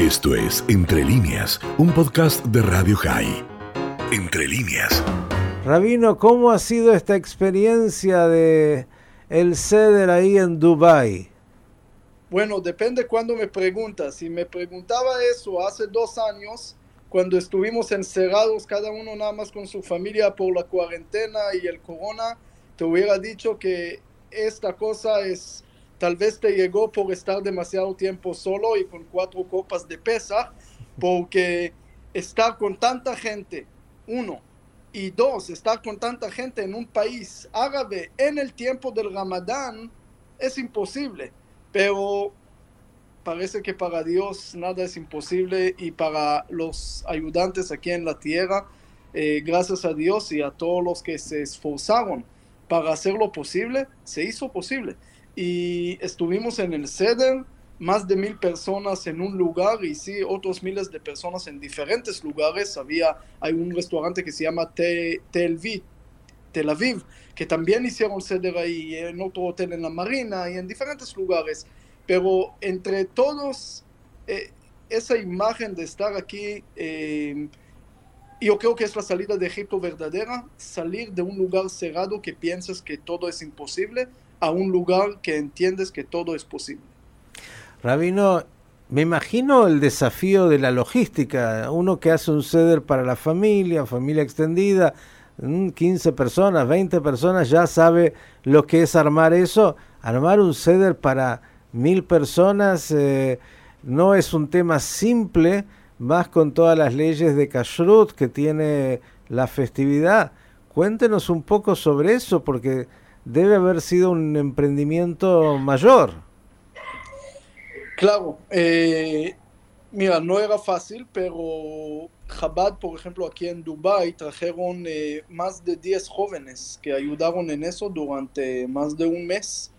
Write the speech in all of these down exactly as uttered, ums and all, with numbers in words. Esto es Entre Líneas, un podcast de Radio Jai. Entre Líneas. Rabino, ¿cómo ha sido esta experiencia de el Seder ahí en Dubái? Bueno, depende cuando me preguntas. Si me preguntaba eso hace dos años, cuando estuvimos encerrados, cada uno nada más con su familia por la cuarentena y el corona, te hubiera dicho que esta cosa es... Tal vez te llegó por estar demasiado tiempo solo y con cuatro copas de Pesaj, porque estar con tanta gente, uno, y dos, estar con tanta gente en un país árabe en el tiempo del Ramadán es imposible. Pero parece que para Dios nada es imposible, y para los ayudantes aquí en la tierra, eh, gracias a Dios y a todos los que se esforzaron para hacerlo posible, se hizo posible. Y estuvimos en el Seder, más de mil personas en un lugar, y sí, otros miles de personas en diferentes lugares. Había, hay un restaurante que se llama Te, Tel Aviv, Tel Aviv, que también hicieron Seder ahí, en otro hotel en la Marina, y en diferentes lugares. Pero entre todos, eh, esa imagen de estar aquí, eh, yo creo que es la salida de Egipto verdadera, salir de un lugar cerrado que piensas que todo es imposible, a un lugar que entiendes que todo es posible. Rabino, me imagino el desafío de la logística. Uno que hace un seder para la familia, familia extendida, quince personas, veinte personas, ya sabe lo que es armar eso. Armar un seder para mil personas eh, no es un tema simple, más con todas las leyes de Kashrut que tiene la festividad. Cuéntenos un poco sobre eso, porque... debe haber sido un emprendimiento mayor. Claro, eh, mira, no era fácil, pero Chabad, por ejemplo, aquí en Dubái, trajeron eh, más de diez jóvenes que ayudaron en eso durante más de un mes.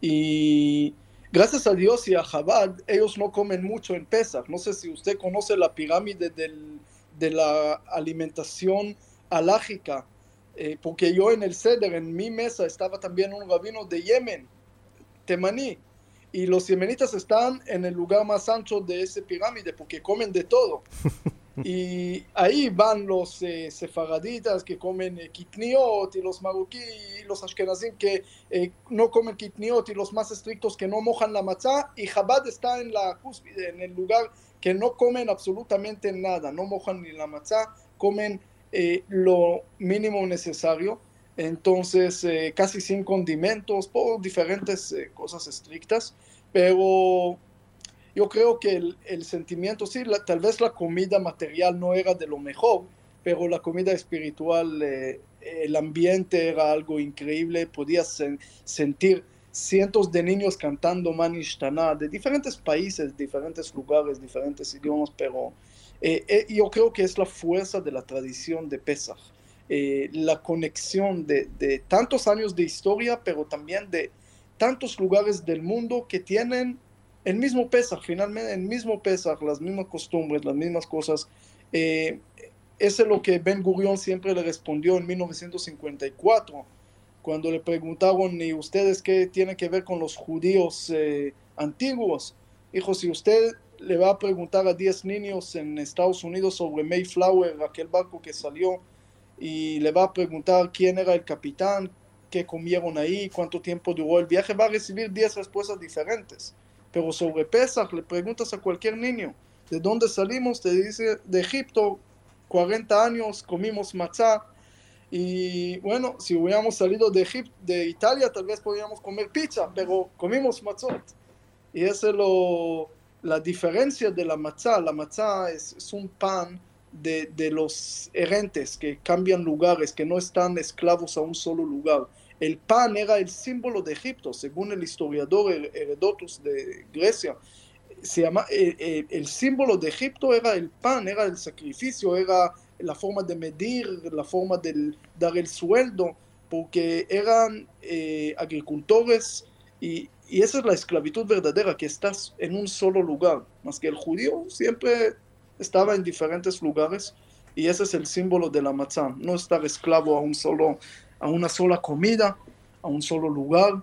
Y gracias a Dios y a Chabad, ellos no comen mucho en Pesaj. No sé si usted conoce la pirámide del, de la alimentación halájica. Eh, porque yo en el Seder, en mi mesa, estaba también un rabino de Yemen, temaní, y los yemenitas están en el lugar más ancho de esa pirámide, porque comen de todo. Y ahí van los eh, sefaraditas que comen eh, kitniot, y los marroquíes, y los ashkenazim que eh, no comen kitniot, y los más estrictos que no mojan la matzá, y Chabad está en la cúspide, en el lugar que no comen absolutamente nada, no mojan ni la matzá, comen Eh, lo mínimo necesario, entonces eh, casi sin condimentos, por diferentes eh, cosas estrictas. Pero yo creo que el, el sentimiento, sí, la, tal vez la comida material no era de lo mejor, pero la comida espiritual, eh, el ambiente era algo increíble. Podías sen- sentir cientos de niños cantando Manishtaná, de diferentes países, diferentes lugares, diferentes idiomas, pero... Eh, eh, yo creo que es la fuerza de la tradición de Pesaj, eh, la conexión de, de tantos años de historia, pero también de tantos lugares del mundo que tienen el mismo Pesaj, finalmente el mismo Pesaj, las mismas costumbres, las mismas cosas. Eh, eso es lo que Ben Gurion siempre le respondió en mil novecientos cincuenta y cuatro, cuando le preguntaron, ¿y ustedes qué tienen que ver con los judíos eh, antiguos? Dijo, si usted... le va a preguntar a diez niños en Estados Unidos sobre Mayflower, aquel barco que salió, y le va a preguntar quién era el capitán, qué comieron ahí, cuánto tiempo duró el viaje, va a recibir diez respuestas diferentes. Pero sobre Pesaj le preguntas a cualquier niño, ¿de dónde salimos? Te dice, de Egipto, cuarenta años, comimos matzá. Y bueno, si hubiéramos salido de Egipto, de Italia, tal vez podríamos comer pizza, pero comimos matzot. Y eso es lo... la diferencia de la matzá. La matzá es, es un pan de, de los errantes que cambian lugares, que no están esclavos a un solo lugar. El pan era el símbolo de Egipto, según el historiador Heródoto de Grecia. Se llama, eh, eh, el símbolo de Egipto era el pan, era el sacrificio, era la forma de medir, la forma de dar el sueldo, porque eran eh, agricultores. Y, y esa es la esclavitud verdadera, que estás en un solo lugar, más que el judío siempre estaba en diferentes lugares, y ese es el símbolo de la matzá, no estar esclavo a un solo, a una sola comida, a un solo lugar.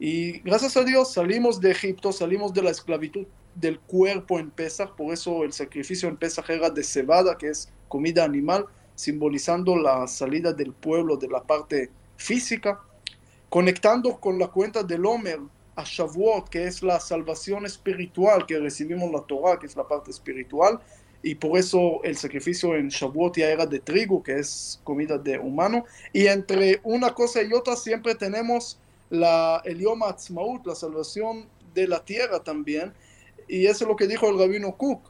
Y gracias a Dios salimos de Egipto, salimos de la esclavitud del cuerpo en Pesaj, por eso el sacrificio en Pesaj era de cebada, que es comida animal, simbolizando la salida del pueblo de la parte física, conectando con la cuenta del Homer a Shavuot, que es la salvación espiritual que recibimos la Torah, que es la parte espiritual, y por eso el sacrificio en Shavuot ya era de trigo, que es comida de humano, y entre una cosa y otra siempre tenemos la, el Yom Ha'atzma'ut, la salvación de la tierra también, y eso es lo que dijo el Rabino Cook,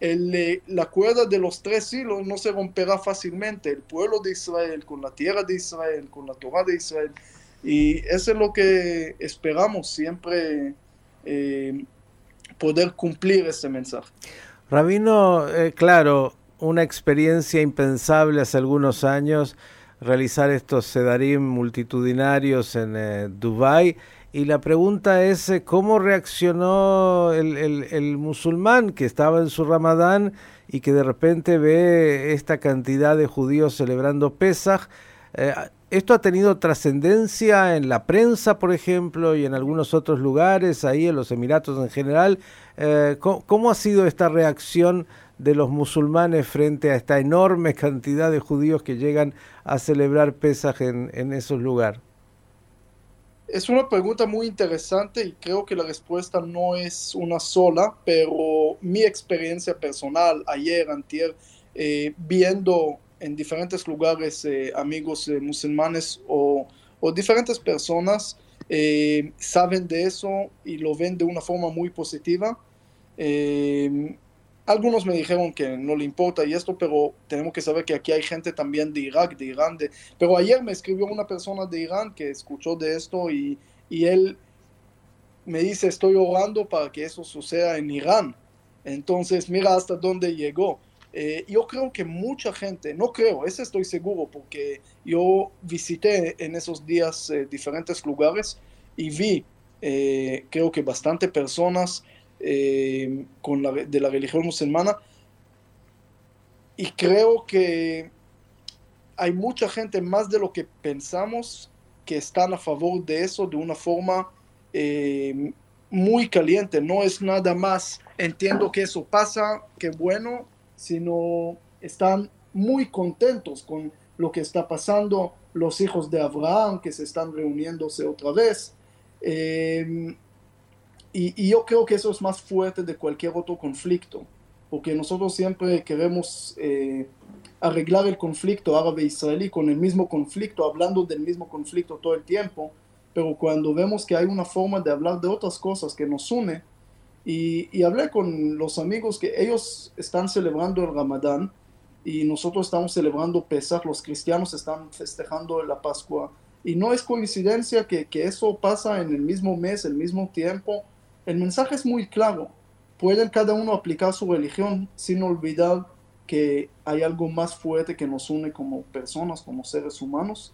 el, la cuerda de los tres hilos no se romperá fácilmente, el pueblo de Israel, con la tierra de Israel, con la Torah de Israel, y eso es lo que esperamos siempre eh, poder cumplir ese mensaje. Rabino, eh, claro, una experiencia impensable hace algunos años, realizar estos sedarim multitudinarios en eh, Dubái, y la pregunta es eh, ¿cómo reaccionó el, el, el musulmán que estaba en su Ramadán y que de repente ve esta cantidad de judíos celebrando Pesaj? Eh, ¿Esto ha tenido trascendencia en la prensa, por ejemplo, y en algunos otros lugares, ahí en los Emiratos en general? Eh, ¿cómo, ¿Cómo ha sido esta reacción de los musulmanes frente a esta enorme cantidad de judíos que llegan a celebrar Pesaj en, en esos lugares? Es una pregunta muy interesante y creo que la respuesta no es una sola, pero mi experiencia personal ayer, antier, eh, viendo en diferentes lugares, eh, amigos eh, musulmanes o, o diferentes personas eh, saben de eso y lo ven de una forma muy positiva. Eh, algunos me dijeron que no le importa y esto, pero tenemos que saber que aquí hay gente también de Irak, de Irán. De... Pero ayer me escribió una persona de Irán que escuchó de esto y, y él me dice, estoy orando para que eso suceda en Irán. Entonces, mira hasta dónde llegó. Eh, yo creo que mucha gente, no creo, eso estoy seguro, porque yo visité en esos días eh, diferentes lugares y vi, eh, creo que bastante personas eh, con la, de la religión musulmana, y creo que hay mucha gente, más de lo que pensamos, que están a favor de eso de una forma eh, muy caliente. No es nada más, entiendo que eso pasa, qué bueno, sino están muy contentos con lo que está pasando, los hijos de Abraham que se están reuniéndose otra vez. Eh, y, y yo creo que eso es más fuerte de cualquier otro conflicto, porque nosotros siempre queremos eh, arreglar el conflicto árabe-israelí con el mismo conflicto, hablando del mismo conflicto todo el tiempo, pero cuando vemos que hay una forma de hablar de otras cosas que nos une, Y, y hablé con los amigos que ellos están celebrando el Ramadán y nosotros estamos celebrando Pesaj, los cristianos están festejando la Pascua. Y no es coincidencia que, que eso pasa en el mismo mes, el mismo tiempo. El mensaje es muy claro. Pueden cada uno aplicar su religión sin olvidar que hay algo más fuerte que nos une como personas, como seres humanos.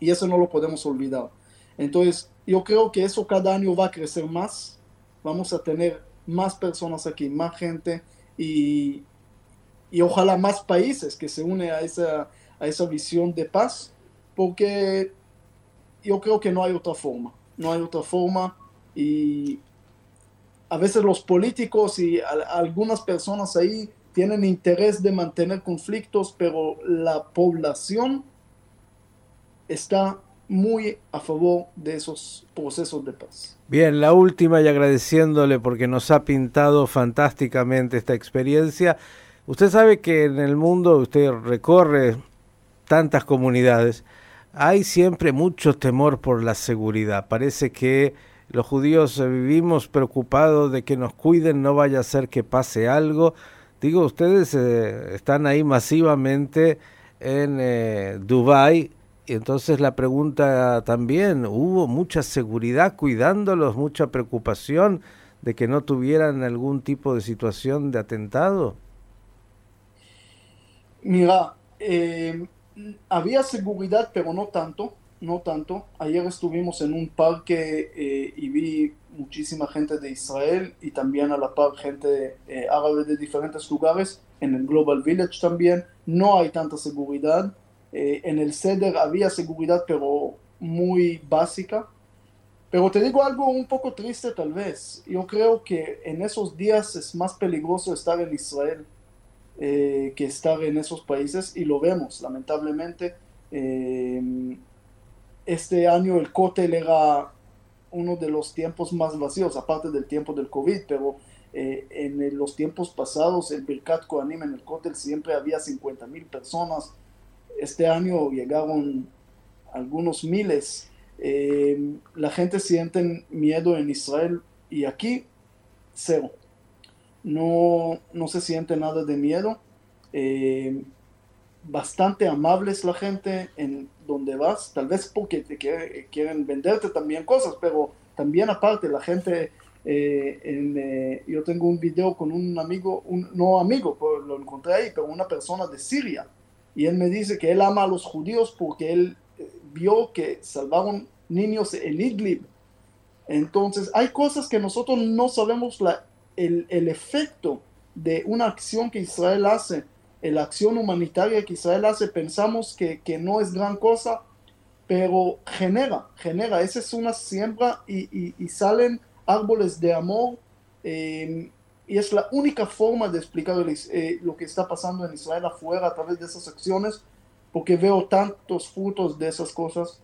Y eso no lo podemos olvidar. Entonces, yo creo que eso cada año va a crecer más. Vamos a tener más personas aquí, más gente y, y ojalá más países que se unen a esa, a esa visión de paz, porque yo creo que no hay otra forma, no hay otra forma y a veces los políticos y a, a algunas personas ahí tienen interés de mantener conflictos, pero la población está muy a favor de esos procesos de paz. Bien, la última y agradeciéndole porque nos ha pintado fantásticamente esta experiencia. Usted sabe que en el mundo, usted recorre tantas comunidades, hay siempre mucho temor por la seguridad. Parece que los judíos vivimos preocupados de que nos cuiden, no vaya a ser que pase algo. Digo, ustedes eh, están ahí masivamente en eh, Dubái. Y entonces la pregunta también, ¿hubo mucha seguridad cuidándolos, mucha preocupación de que no tuvieran algún tipo de situación de atentado? Mira, eh, había seguridad, pero no tanto, no tanto. Ayer estuvimos en un parque eh, y vi muchísima gente de Israel y también a la par gente eh, árabe de diferentes lugares, en el Global Village también. No hay tanta seguridad. Eh, en el Seder había seguridad, pero muy básica. Pero te digo algo un poco triste tal vez. Yo creo que en esos días es más peligroso estar en Israel eh, que estar en esos países, y lo vemos, lamentablemente. Eh, este año el Kotel era uno de los tiempos más vacíos, aparte del tiempo del COVID, pero eh, en los tiempos pasados el Birkat Kohanim en el Kotel siempre había cincuenta mil personas. Este año llegaron algunos miles. Eh, la gente siente miedo en Israel, y aquí cero, no, no se siente nada de miedo. Eh, bastante amables la gente en donde vas, tal vez porque te quiere, quieren venderte también cosas, pero también aparte la gente eh, en, eh, yo tengo un video con un amigo, un, no amigo, lo encontré ahí, pero una persona de Siria, y él me dice que él ama a los judíos porque él vio que salvaron niños en Idlib. Entonces hay cosas que nosotros no sabemos la, el, el efecto de una acción que Israel hace, la acción humanitaria que Israel hace. Pensamos que, que no es gran cosa, pero genera, genera, esa es una siembra, y, y, y salen árboles de amor, eh, y es la única forma de explicar el, eh, lo que está pasando en Israel afuera a través de esas acciones, porque veo tantos frutos de esas cosas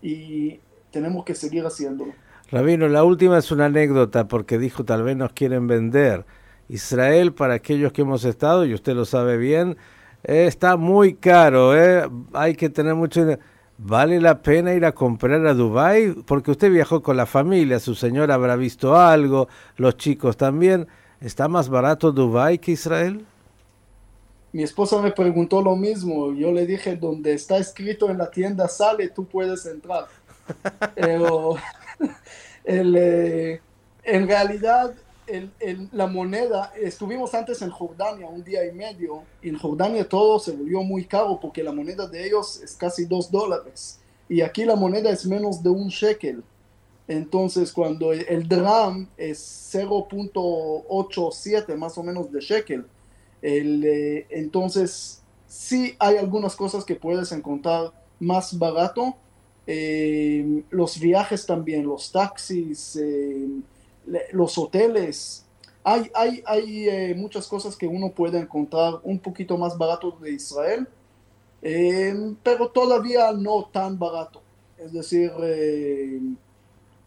y tenemos que seguir haciéndolo. Rabino, la última es una anécdota, porque dijo tal vez nos quieren vender. Israel, para aquellos que hemos estado, y usted lo sabe bien, eh, está muy caro, eh. Hay que tener mucho dinero. ¿Vale la pena ir a comprar a Dubái? Porque usted viajó con la familia, su señora habrá visto algo, los chicos también. ¿Está más barato Dubái que Israel? Mi esposa me preguntó lo mismo. Yo le dije, donde está escrito en la tienda sale, tú puedes entrar. Pero el, eh, en realidad el, el, la moneda, estuvimos antes en Jordania un día y medio, y en Jordania todo se volvió muy caro porque la moneda de ellos es casi dos dólares. Y aquí la moneda es menos de un shekel. Entonces cuando el, el dirham es cero punto ochenta y siete más o menos de shekel. El, eh, entonces sí hay algunas cosas que puedes encontrar más barato, eh, los viajes también, los taxis, eh, le, los hoteles, hay, hay, hay eh, muchas cosas que uno puede encontrar un poquito más barato de Israel, eh, pero todavía no tan barato, es decir, eh,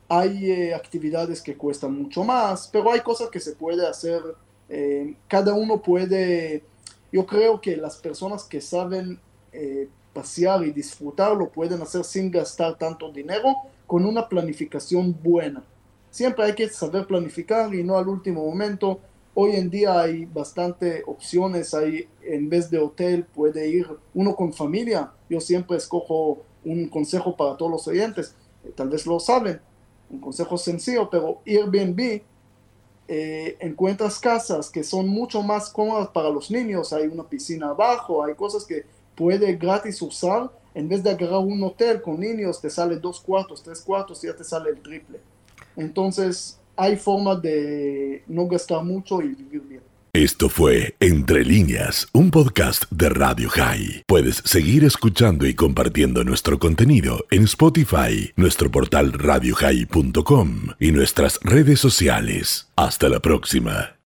hay eh, actividades que cuestan mucho más, pero hay cosas que se puede hacer. Eh, cada uno puede, yo creo que las personas que saben eh, pasear y disfrutar lo pueden hacer sin gastar tanto dinero, con una planificación buena. Siempre hay que saber planificar y no al último momento. Hoy en día hay bastante opciones, hay, en vez de hotel puede ir uno con familia. Yo siempre escojo un consejo para todos los oyentes, eh, tal vez lo saben, un consejo sencillo, pero Airbnb. Eh, encuentras casas que son mucho más cómodas para los niños, hay una piscina abajo, hay cosas que puede gratis usar, en vez de agarrar un hotel con niños, te sale dos cuartos, tres cuartos, ya te sale el triple. Entonces hay forma de no gastar mucho y vivir bien. Esto fue Entre Líneas, un podcast de Radio Jai. Puedes seguir escuchando y compartiendo nuestro contenido en Spotify, nuestro portal radio jai punto com y nuestras redes sociales. Hasta la próxima.